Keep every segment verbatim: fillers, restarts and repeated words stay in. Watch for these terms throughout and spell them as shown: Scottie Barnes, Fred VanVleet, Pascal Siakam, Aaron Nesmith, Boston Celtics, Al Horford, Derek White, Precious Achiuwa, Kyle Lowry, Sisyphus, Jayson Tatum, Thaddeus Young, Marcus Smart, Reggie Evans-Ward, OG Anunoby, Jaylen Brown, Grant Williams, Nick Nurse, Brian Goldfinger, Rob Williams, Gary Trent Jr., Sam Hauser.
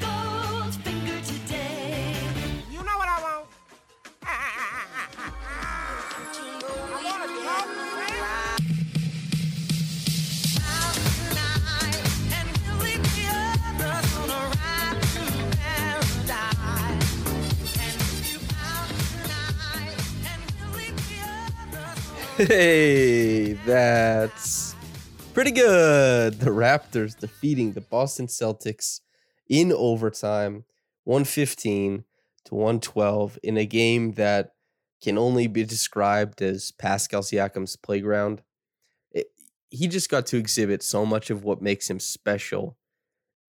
Goldfinger today. You know what I want? Hey, that's pretty good. The Raptors defeating the Boston Celtics in overtime, one fifteen to one twelve, in a game that can only be described as Pascal Siakam's playground. It, he just got to exhibit so much of what makes him special,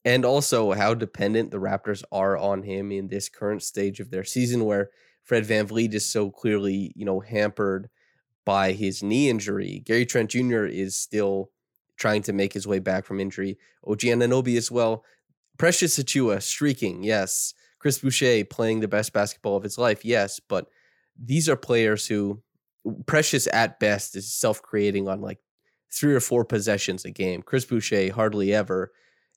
and also how dependent the Raptors are on him in this current stage of their season, where Fred VanVleet is so clearly, you know, hampered by his knee injury. Gary Trent Junior is still trying to make his way back from injury. O G Anunoby as well. Precious Achiuwa streaking, yes. Chris Boucher playing the best basketball of his life, yes. But these are players who, Precious at best, is self-creating on like three or four possessions a game. Chris Boucher hardly ever.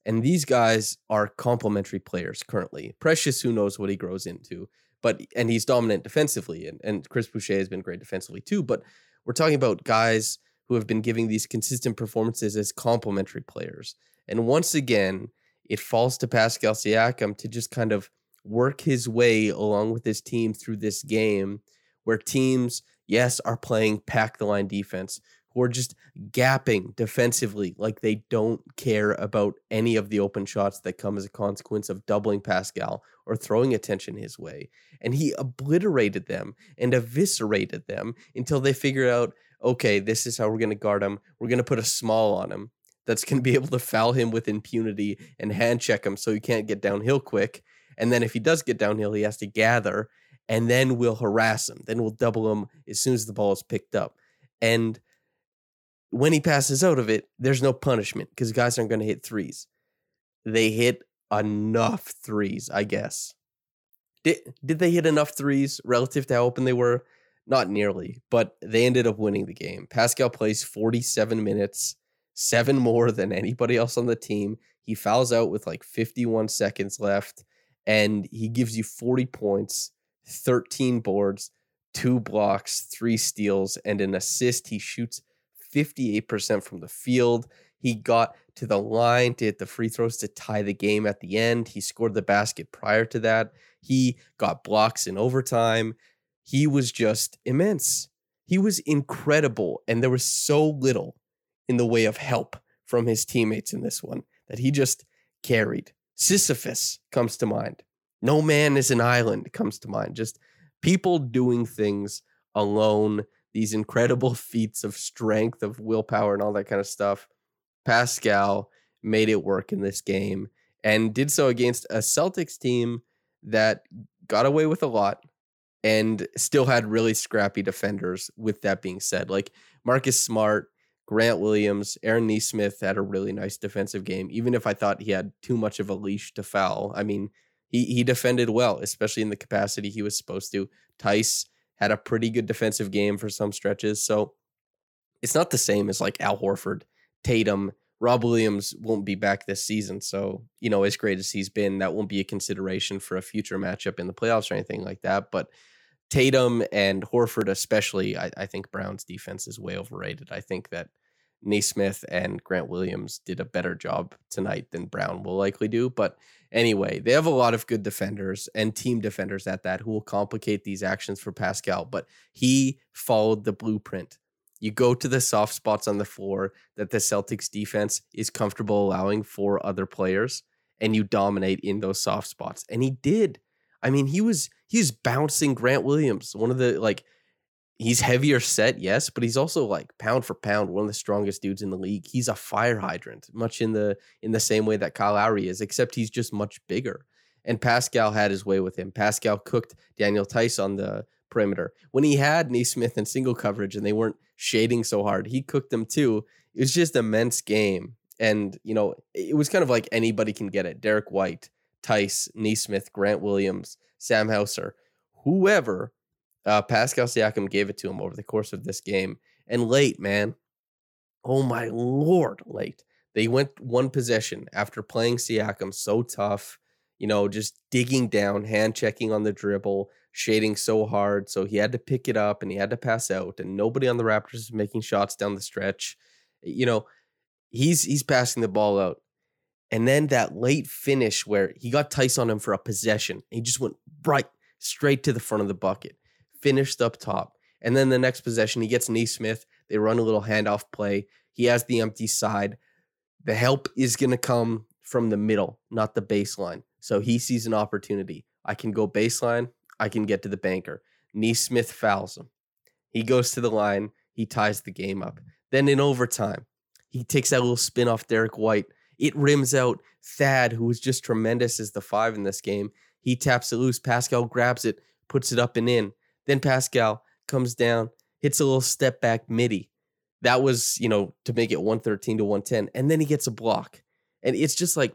And these guys are complementary players currently. Precious, who knows what he grows into. But and he's dominant defensively, and, and Chris Boucher has been great defensively too. But we're talking about guys who have been giving these consistent performances as complementary players. And once again, it falls to Pascal Siakam to just kind of work his way along with his team through this game where teams, yes, are playing pack-the-line defense, who are just gapping defensively like they don't care about any of the open shots that come as a consequence of doubling Pascal or throwing attention his way. And he obliterated them and eviscerated them until they figured out, okay, this is how we're going to guard him. We're going to put a small on him that's going to be able to foul him with impunity and hand check him so he can't get downhill quick. And then if he does get downhill, he has to gather, and then we'll harass him. Then we'll double him as soon as the ball is picked up. And when he passes out of it, there's no punishment because guys aren't going to hit threes. They hit enough threes, I guess. Did, did they hit enough threes relative to how open they were? Not nearly, but they ended up winning the game. Pascal plays forty-seven minutes, seven more than anybody else on the team. He fouls out with like fifty-one seconds left, and he gives you forty points, thirteen boards, two blocks, three steals, and an assist. He shoots fifty-eight percent from the field. He got to the line to hit the free throws to tie the game at the end. He scored the basket prior to that. He got blocks in overtime. He was just immense. He was incredible. And there was so little in the way of help from his teammates in this one that he just carried. Sisyphus comes to mind. No man is an island comes to mind. Just people doing things alone. These incredible feats of strength, of willpower, and all that kind of stuff. Pascal made it work in this game and did so against a Celtics team that got away with a lot and still had really scrappy defenders, with that being said. Like Marcus Smart, Grant Williams, Aaron Nesmith had a really nice defensive game, even if I thought he had too much of a leash to foul. I mean, he, he defended well, especially in the capacity he was supposed to. Theis had a pretty good defensive game for some stretches. So it's not the same as like Al Horford, Tatum. Rob Williams won't be back this season. So, you know, as great as he's been, that won't be a consideration for a future matchup in the playoffs or anything like that. But Tatum and Horford especially, I, I think Brown's defense is way overrated. I think that Nesmith and Grant Williams did a better job tonight than Brown will likely do. But anyway, they have a lot of good defenders and team defenders at that who will complicate these actions for Pascal. But he followed the blueprint. You go to the soft spots on the floor that the Celtics defense is comfortable allowing for other players, and you dominate in those soft spots. And he did. I mean, he was he was bouncing Grant Williams, one of the, like, he's heavier set, yes, but he's also, like, pound for pound, one of the strongest dudes in the league. He's a fire hydrant, much in the in the same way that Kyle Lowry is, except he's just much bigger. And Pascal had his way with him. Pascal cooked Daniel Theis on the perimeter. When he had Nesmith in single coverage and they weren't shading so hard, he cooked them too. It was just an immense game. And, you know, it was kind of like anybody can get it. Derek White, Theis, Nesmith, Grant Williams, Sam Hauser, whoever. Uh, Pascal Siakam gave it to him over the course of this game. And late, man. Oh, my Lord, late. They went one possession after playing Siakam so tough, you know, just digging down, hand checking on the dribble, shading so hard. So he had to pick it up and he had to pass out. And nobody on the Raptors is making shots down the stretch. You know, he's he's passing the ball out. And then that late finish where he got Theis on him for a possession. He just went right straight to the front of the bucket. Finished up top. And then the next possession, he gets Nesmith. They run a little handoff play. He has the empty side. The help is going to come from the middle, not the baseline. So he sees an opportunity. I can go baseline. I can get to the banker. Nesmith fouls him. He goes to the line. He ties the game up. Then in overtime, he takes that little spin off Derek White. It rims out. Thad, who was just tremendous as the five in this game, he taps it loose. Pascal grabs it, puts it up and in. Then Pascal comes down, hits a little step back midi. That was, you know, to make it one thirteen to one ten. And then he gets a block. And it's just like,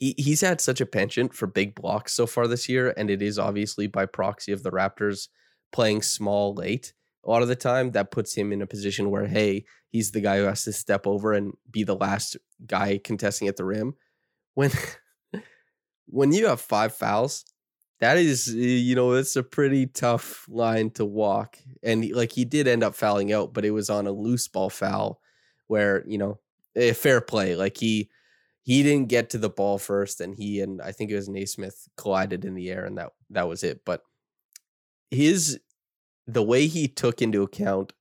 he, he's had such a penchant for big blocks so far this year. And it is obviously by proxy of the Raptors playing small late. A lot of the time that puts him in a position where, hey, he's the guy who has to step over and be the last guy contesting at the rim. When, when you have five fouls, that is, you know, it's a pretty tough line to walk. And like he did end up fouling out, but it was on a loose ball foul where, you know, a fair play. Like he he didn't get to the ball first, and he and I think it was Nesmith collided in the air, and that that was it. But his the way he took into account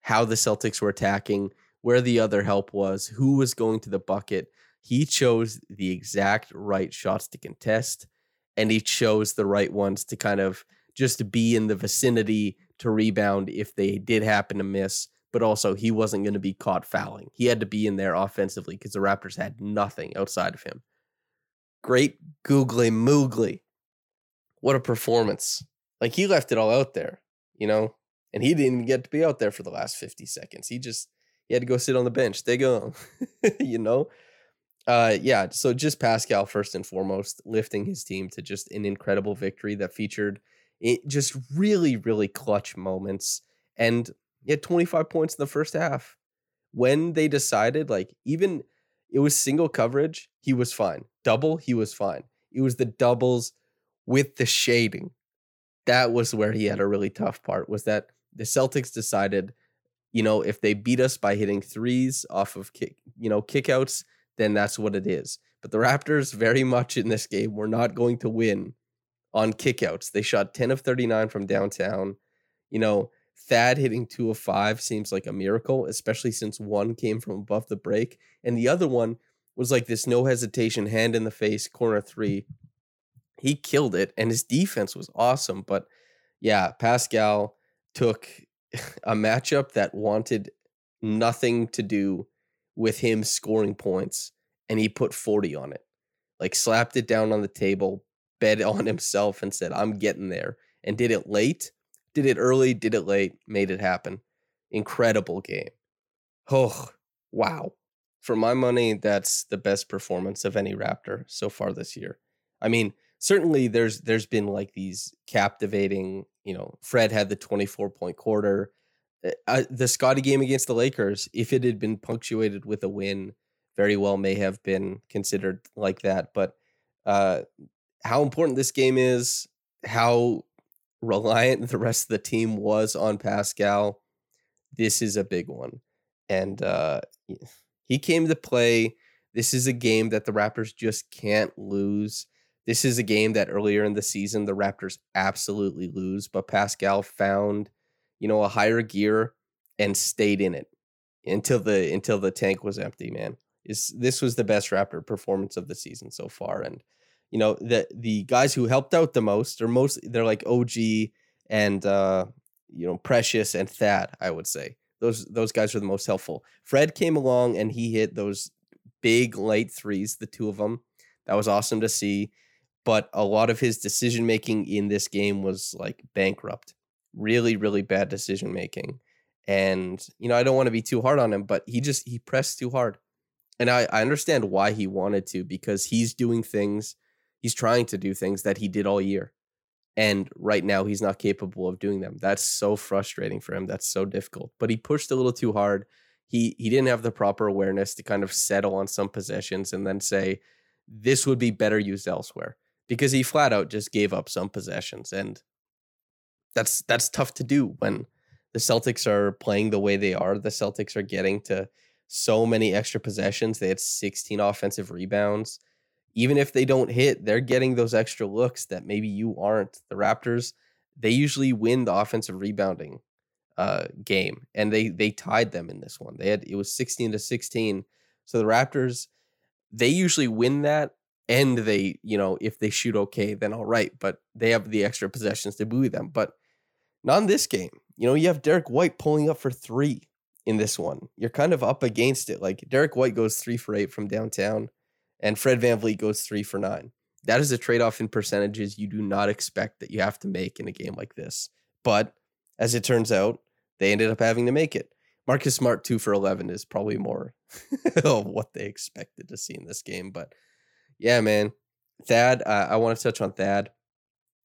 how the Celtics were attacking, where the other help was, who was going to the bucket, he chose the exact right shots to contest. And he chose the right ones to kind of just be in the vicinity to rebound if they did happen to miss. But also, he wasn't going to be caught fouling. He had to be in there offensively because the Raptors had nothing outside of him. Great googly moogly. What a performance. Like, he left it all out there, you know? And he didn't even get to be out there for the last fifty seconds. He just, he had to go sit on the bench. They go, you know? Uh, yeah, so just Pascal, first and foremost, lifting his team to just an incredible victory that featured it just really, really clutch moments. And he had twenty-five points in the first half. When they decided, like, even it was single coverage, he was fine. Double, he was fine. It was the doubles with the shading. That was where he had a really tough part, was that the Celtics decided, you know, if they beat us by hitting threes off of, kick, you know, kickouts, then that's what it is. But the Raptors, very much in this game, were not going to win on kickouts. They shot ten of thirty-nine from downtown. You know, Thad hitting two of five seems like a miracle, especially since one came from above the break. And the other one was like this no hesitation, hand in the face, corner three. He killed it, and his defense was awesome. But yeah, Pascal took a matchup that wanted nothing to do with him scoring points, and he put forty on it. Like, slapped it down on the table, bet on himself, and said, I'm getting there. And did it late, did it early, did it late, made it happen. Incredible game. Oh, wow. For my money, that's the best performance of any Raptor so far this year. I mean, certainly there's there's been like these captivating, you know, Fred had the twenty-four point quarter. Uh, the Scottie game against the Lakers, if it had been punctuated with a win, very well may have been considered like that. But uh, how important this game is, how reliant the rest of the team was on Pascal, this is a big one. And uh, he came to play. This is a game that the Raptors just can't lose. This is a game that earlier in the season, the Raptors absolutely lose. But Pascal found, you know, a higher gear and stayed in it until the until the tank was empty, man. It's, this was the best Raptor performance of the season so far. And, you know, the the guys who helped out the most are most they're like O G and, uh, you know, Precious and Thad, I would say. Those those guys were the most helpful. Fred came along and he hit those big late threes, the two of them. That was awesome to see. But a lot of his decision making in this game was like bankrupt. Really, really bad decision making. And, you know, I don't want to be too hard on him, but he just he pressed too hard. And I, I understand why he wanted to, because he's doing things. He's trying to do things that he did all year. And right now he's not capable of doing them. That's so frustrating for him. That's so difficult. But he pushed a little too hard. He he didn't have the proper awareness to kind of settle on some possessions and then say, this would be better used elsewhere. Because he flat out just gave up some possessions. And that's that's tough to do when the Celtics are playing the way they are. The Celtics are getting to so many extra possessions. They had sixteen offensive rebounds. Even if they don't hit, they're getting those extra looks that maybe you aren't. The Raptors, they usually win the offensive rebounding uh, game, and they they tied them in this one. They had it was sixteen to sixteen. So the Raptors, they usually win that, and they, you know, if they shoot okay, then all right. But they have the extra possessions to buoy them. But not in this game. You know, you have Derek White pulling up for three in this one. You're kind of up against it. Like Derek White goes three for eight from downtown. And Fred VanVleet goes three for nine. That is a trade-off in percentages you do not expect that you have to make in a game like this. But as it turns out, they ended up having to make it. Marcus Smart, two for eleven is probably more of what they expected to see in this game. But yeah, man, Thad, uh, I want to touch on Thad.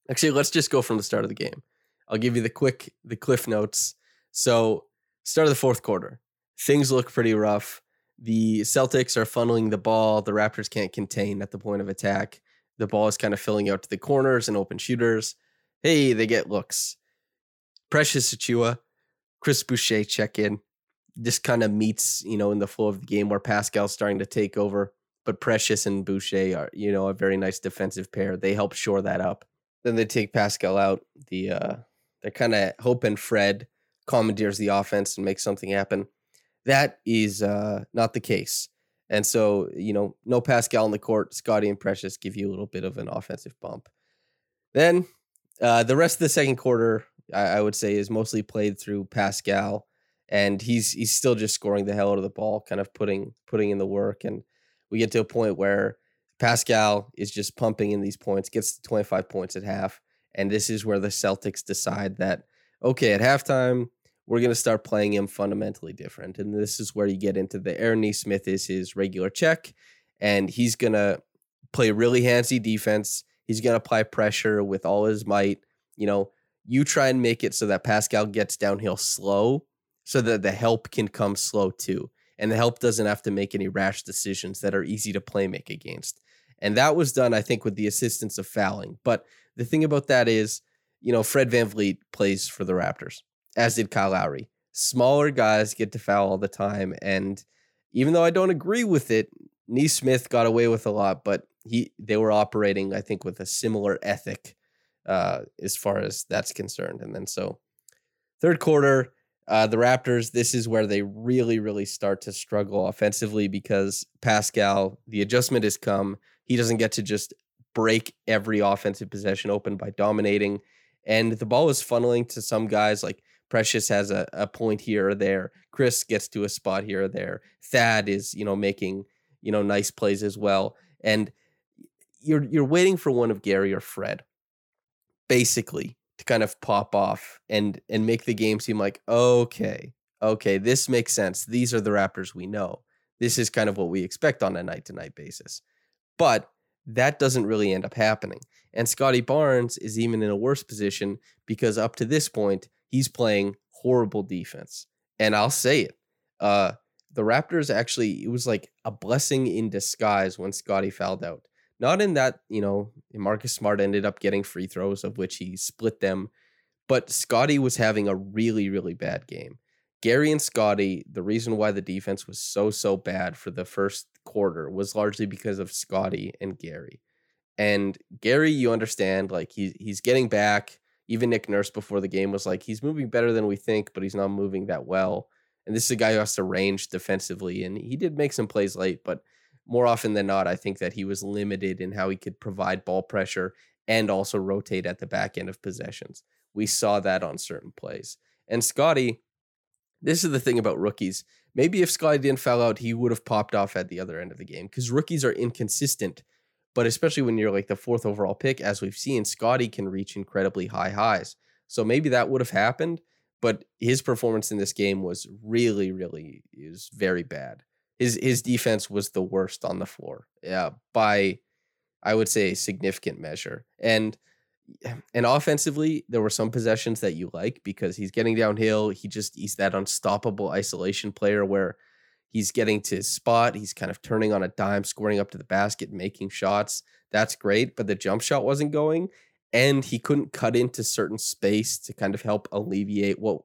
Actually, let's just go from the start of the game. I'll give you the quick, the cliff notes. So start of the fourth quarter, things look pretty rough. The Celtics are funneling the ball. The Raptors can't contain at the point of attack. The ball is kind of filling out to the corners and open shooters. Hey, they get looks. Precious Achiuwa, Chris Boucher check in. This kind of meets, you know, in the flow of the game where Pascal's starting to take over. But Precious and Boucher are, you know, a very nice defensive pair. They help shore that up. Then they take Pascal out. The uh, they're kind of hoping Fred commandeers the offense and makes something happen. That is uh, not the case. And so, you know, no Pascal in the court. Scottie and Precious give you a little bit of an offensive bump. Then uh, the rest of the second quarter, I, I would say, is mostly played through Pascal. And he's he's still just scoring the hell out of the ball, kind of putting putting in the work. And we get to a point where Pascal is just pumping in these points, gets to twenty-five points at half. And this is where the Celtics decide that, okay, at halftime, we're going to start playing him fundamentally different. And this is where you get into the Aaron Nesmith is his regular check. And he's going to play really handsy defense. He's going to apply pressure with all his might. You know, you try and make it so that Pascal gets downhill slow so that the help can come slow too. And the help doesn't have to make any rash decisions that are easy to play make against. And that was done, I think, with the assistance of fouling. But the thing about that is, you know, Fred VanVleet plays for the Raptors, as did Kyle Lowry. Smaller guys get to foul all the time. And even though I don't agree with it, Nesmith got away with a lot, but he they were operating, I think, with a similar ethic uh, as far as that's concerned. And then so third quarter, uh, the Raptors, this is where they really, really start to struggle offensively because Pascal, the adjustment has come. He doesn't get to just break every offensive possession open by dominating. And the ball is funneling to some guys like Precious has a, a point here or there. Chris gets to a spot here or there. Thad is, you know, making, you know, nice plays as well. And you're you're waiting for one of Gary or Fred, basically, to kind of pop off and and make the game seem like, okay, okay, this makes sense. These are the Raptors we know. This is kind of what we expect on a night-to-night basis. But that doesn't really end up happening. And Scottie Barnes is even in a worse position because up to this point, he's playing horrible defense. And I'll say it. Uh, the Raptors actually, it was like a blessing in disguise when Scottie fouled out. Not in that, you know, Marcus Smart ended up getting free throws, of which he split them. But Scottie was having a really, really bad game. Gary and Scottie, the reason why the defense was so, so bad for the first quarter was largely because of Scottie and Gary. And Gary, you understand, like, he, he's getting back. Even Nick Nurse before the game was like, he's moving better than we think, but he's not moving that well. And this is a guy who has to range defensively. And he did make some plays late, but more often than not, I think that he was limited in how he could provide ball pressure and also rotate at the back end of possessions. We saw that on certain plays. And Scottie, this is the thing about rookies. Maybe if Scottie didn't foul out, he would have popped off at the other end of the game because rookies are inconsistent. But especially when you're like the fourth overall pick, as we've seen, Scottie can reach incredibly high highs. So maybe that would have happened. But his performance in this game was really, really is very bad. His his defense was the worst on the floor, yeah, by, I would say, a significant measure. And and offensively, there were some possessions that you like because he's getting downhill. He just he's that unstoppable isolation player where he's getting to his spot. He's kind of turning on a dime, scoring up to the basket, making shots. That's great, but the jump shot wasn't going. And he couldn't cut into certain space to kind of help alleviate what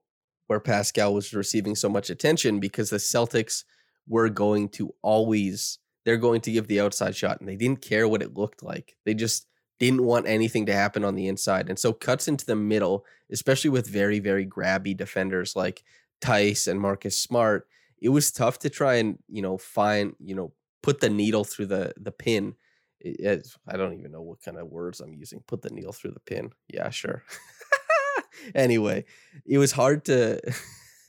where Pascal was receiving so much attention because the Celtics were going to always, they're going to give the outside shot and they didn't care what it looked like. They just didn't want anything to happen on the inside. And so cuts into the middle, especially with very, very grabby defenders like Theis and Marcus Smart, it was tough to try and, you know, find, you know, put the needle through the, the pin. I don't even know what kind of words I'm using. Put the needle through the pin. Yeah, sure. Anyway, it was hard to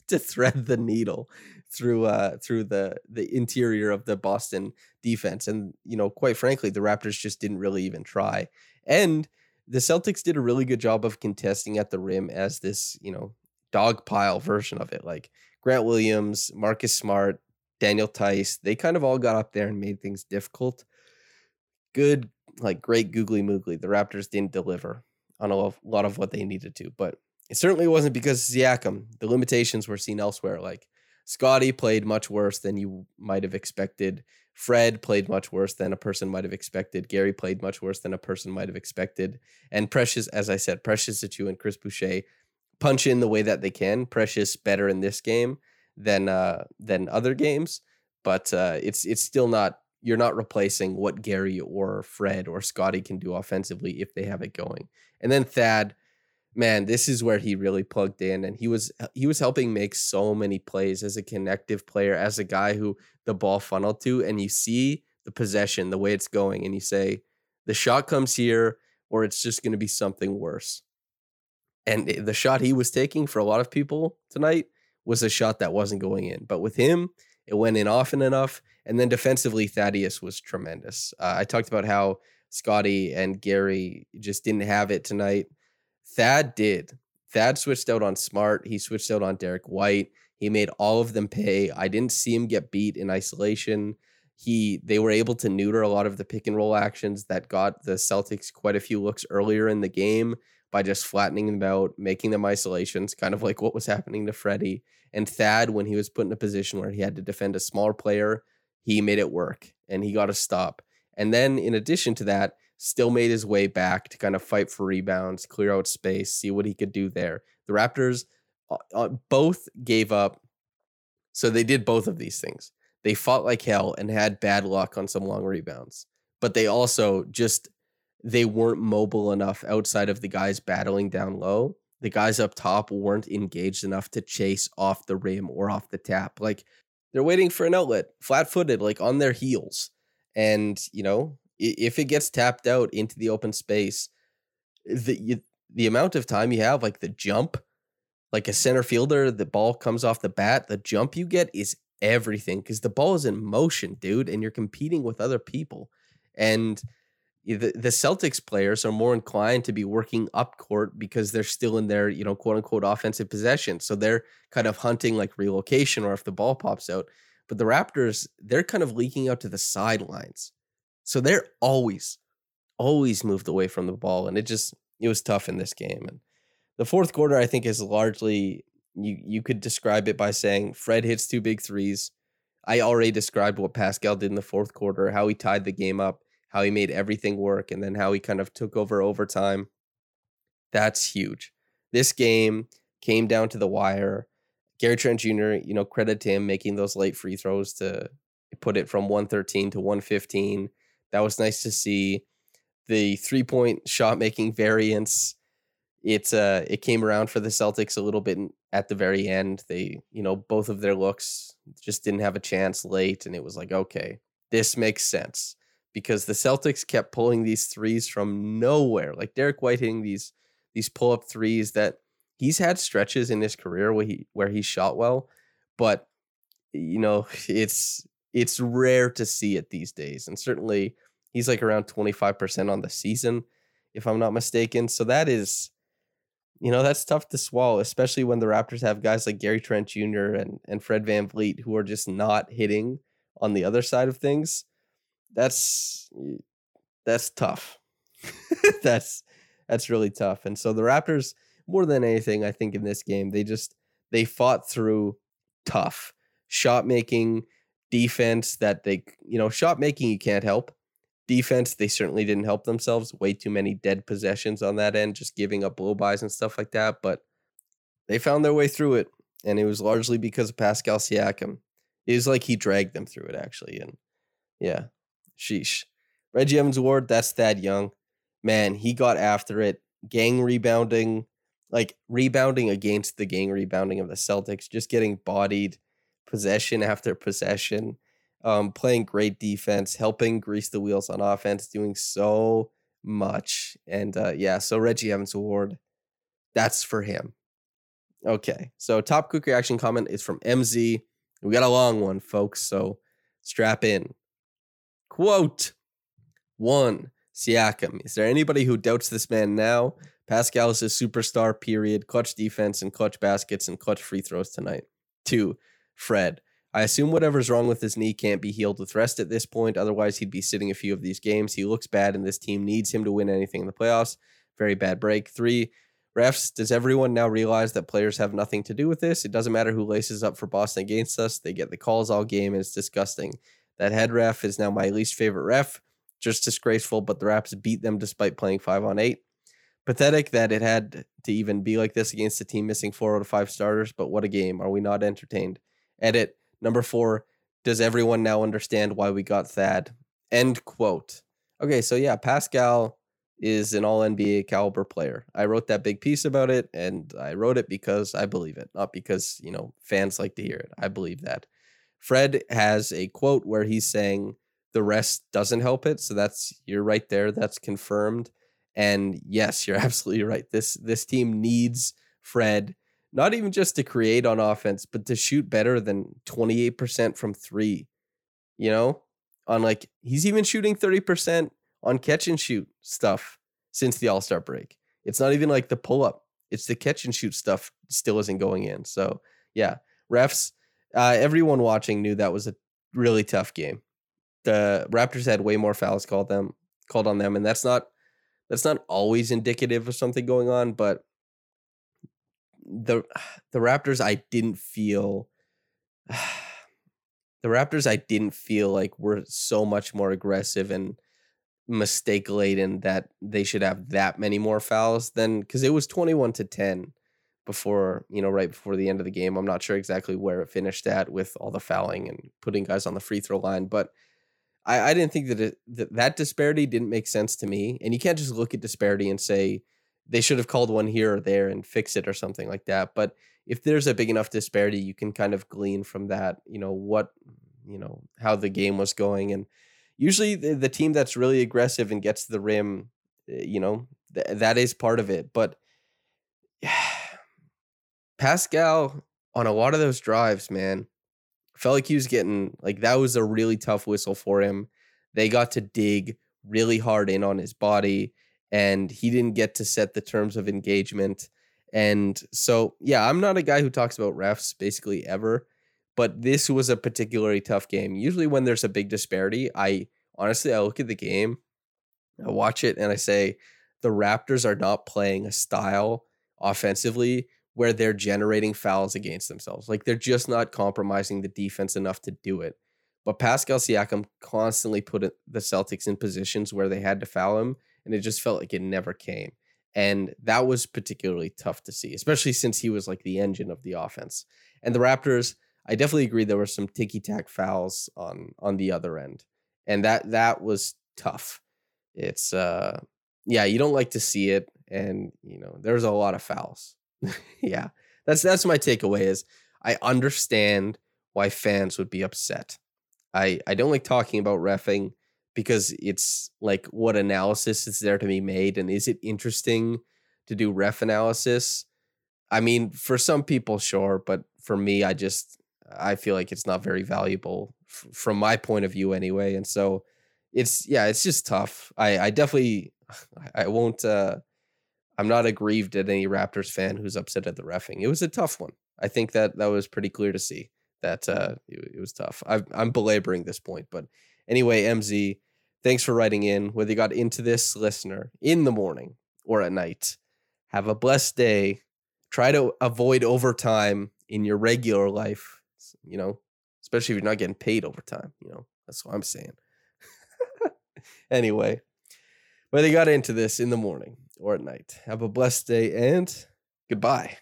to thread the needle through uh through the the interior of the Boston defense, and you know, quite frankly, the Raptors just didn't really even try. And the Celtics did a really good job of contesting at the rim as this, you know, dog pile version of it. Like Grant Williams, Marcus Smart, Daniel Theis, they kind of all got up there and made things difficult. Good, like great googly moogly. The Raptors didn't deliver on a lot of what they needed to, but it certainly wasn't because of Siakam. The limitations were seen elsewhere. Like Scottie played much worse than you might have expected. Fred played much worse than a person might have expected. Gary played much worse than a person might have expected. And Precious, as I said, Precious Achiuwa and Chris Boucher punch in the way that they can. Precious better in this game than uh, than other games, but uh, it's it's still not. You're not replacing what Gary or Fred or Scottie can do offensively if they have it going. And then Thad, man, this is where he really plugged in, and he was he was helping make so many plays as a connective player, as a guy who the ball funneled to, and you see the possession, the way it's going, and you say, the shot comes here, or it's just going to be something worse. And the shot he was taking for a lot of people tonight was a shot that wasn't going in. But with him, it went in often enough. And then defensively, Thaddeus was tremendous. Uh, I talked about how Scottie and Gary just didn't have it tonight. Thad did. Thad switched out on Smart. He switched out on Derek White. He made all of them pay. I didn't see him get beat in isolation. He They were able to neuter a lot of the pick and roll actions that got the Celtics quite a few looks earlier in the game by just flattening them out, making them isolations, kind of like what was happening to Freddie. And Thad, when he was put in a position where he had to defend a smaller player, he made it work and he got a stop. And then in addition to that, still made his way back to kind of fight for rebounds, clear out space, see what he could do there. The Raptors both gave up. So they did both of these things. They fought like hell and had bad luck on some long rebounds, but they also just, they weren't mobile enough outside of the guys battling down low. The guys up top weren't engaged enough to chase off the rim or off the tap. Like, they're waiting for an outlet, flat-footed, like on their heels. And, you know, if it gets tapped out into the open space, the you, the amount of time you have, like the jump, like a center fielder, the ball comes off the bat, the jump you get is everything because the ball is in motion, dude, and you're competing with other people. And the, the Celtics players are more inclined to be working up court because they're still in their, you know, quote unquote offensive possession. So they're kind of hunting like relocation or if the ball pops out, but the Raptors, they're kind of leaking out to the sidelines. So they're always, always moved away from the ball. And it just, it was tough in this game. And the fourth quarter, I think, is largely, you, you could describe it by saying Fred hits two big threes. I already described what Pascal did in the fourth quarter, how he tied the game up, how he made everything work, and then how he kind of took over overtime. That's huge. This game came down to the wire. Gary Trent Junior, you know, credit to him making those late free throws to put it from one thirteen to one fifteen. That was nice to see. The three-point shot-making variance, it's uh, it came around for the Celtics a little bit at the very end. They, you know, both of their looks just didn't have a chance late, and it was like, okay, this makes sense, because the Celtics kept pulling these threes from nowhere. Like Derek White hitting these these pull-up threes that he's had stretches in his career where he where he shot well, but you know, it's it's rare to see it these days, and certainly he's like around twenty-five percent on the season, if I'm not mistaken. So that is, you know, that's tough to swallow, especially when the Raptors have guys like Gary Trent Junior and, and Fred VanVleet who are just not hitting on the other side of things. That's, that's tough. that's, that's really tough. And so the Raptors, more than anything, I think in this game, they just, they fought through tough shot making, defense that they, you know, shot making, you can't help. Defense, they certainly didn't help themselves. Way too many dead possessions on that end, just giving up blow buys and stuff like that. But they found their way through it, and it was largely because of Pascal Siakam. It was like he dragged them through it, actually. And yeah, sheesh. Reggie Evans-Ward, that's Thad Young. Man, he got after it. Gang rebounding, like rebounding against the gang rebounding of the Celtics, just getting bodied possession after possession. Um, playing great defense, helping grease the wheels on offense, doing so much. And uh, yeah, so Reggie Evans-Ward, that's for him. Okay, so top quick reaction comment is from M Z. We got a long one, folks, so strap in. Quote, one, Siakam. Is there anybody who doubts this man now? Pascal is a superstar, period. Clutch defense and clutch baskets and clutch free throws tonight. Two, Fred. I assume whatever's wrong with his knee can't be healed with rest at this point. Otherwise, he'd be sitting a few of these games. He looks bad, and this team needs him to win anything in the playoffs. Very bad break. Three, refs, does everyone now realize that players have nothing to do with this? It doesn't matter who laces up for Boston against us. They get the calls all game, and it's disgusting. That head ref is now my least favorite ref. Just disgraceful, but the Raps beat them despite playing five on eight. Pathetic that it had to even be like this against a team missing four out of five starters, but what a game. Are we not entertained? Edit. Number four, does everyone now understand why we got Thad? End quote. Okay, so yeah, Pascal is an all-N B A caliber player. I wrote that big piece about it, and I wrote it because I believe it, not because, you know, fans like to hear it. I believe that. Fred has a quote where he's saying the rest doesn't help it, so that's, you're right there, that's confirmed. And yes, you're absolutely right. This this team needs Fred, not even just to create on offense, but to shoot better than twenty-eight percent from three, you know, on like, he's even shooting thirty percent on catch and shoot stuff since the All-Star break. It's not even like the pull up, it's the catch and shoot stuff still isn't going in. So yeah, refs, uh, everyone watching knew that was a really tough game. The Raptors had way more fouls called them called on them. And that's not, that's not always indicative of something going on, but The the Raptors, I didn't feel the Raptors, I didn't feel like were so much more aggressive and mistake laden that they should have that many more fouls than, because it was twenty-one to ten before, you know, right before the end of the game. I'm not sure exactly where it finished at with all the fouling and putting guys on the free throw line, but I, I didn't think that, it, that that disparity didn't make sense to me. And you can't just look at disparity and say they should have called one here or there and fix it or something like that. But if there's a big enough disparity, you can kind of glean from that, you know, what, you know, how the game was going. And usually the, the team that's really aggressive and gets to the rim, you know, th- that is part of it. But yeah, Pascal on a lot of those drives, man, felt like he was getting, like, that was a really tough whistle for him. They got to dig really hard in on his body, and he didn't get to set the terms of engagement. And so, yeah, I'm not a guy who talks about refs basically ever, but this was a particularly tough game. Usually when there's a big disparity, I honestly, I look at the game, I watch it, and I say, the Raptors are not playing a style offensively where they're generating fouls against themselves. Like, they're just not compromising the defense enough to do it. But Pascal Siakam constantly put the Celtics in positions where they had to foul him, and it just felt like it never came. And that was particularly tough to see, especially since he was like the engine of the offense. And the Raptors, I definitely agree there were some ticky-tack fouls on on the other end. And that that was tough. It's, uh, yeah, you don't like to see it. And, you know, there's a lot of fouls. Yeah, that's that's my takeaway is I understand why fans would be upset. I, I don't like talking about reffing because it's like what analysis is there to be made. And is it interesting to do ref analysis? I mean, for some people, sure. But for me, I just I feel like it's not very valuable f- from my point of view anyway. And so it's yeah, it's just tough. I, I definitely I won't. Uh, I'm not aggrieved at any Raptors fan who's upset at the reffing. It was a tough one. I think that that was pretty clear to see that uh, it, it was tough. I've, I'm belaboring this point, but anyway, M Z, thanks for writing in. Whether you got into this, listener, in the morning or at night, have a blessed day. Try to avoid overtime in your regular life, you know, especially if you're not getting paid overtime. You know, that's what I'm saying. Anyway, whether you got into this in the morning or at night, have a blessed day and goodbye.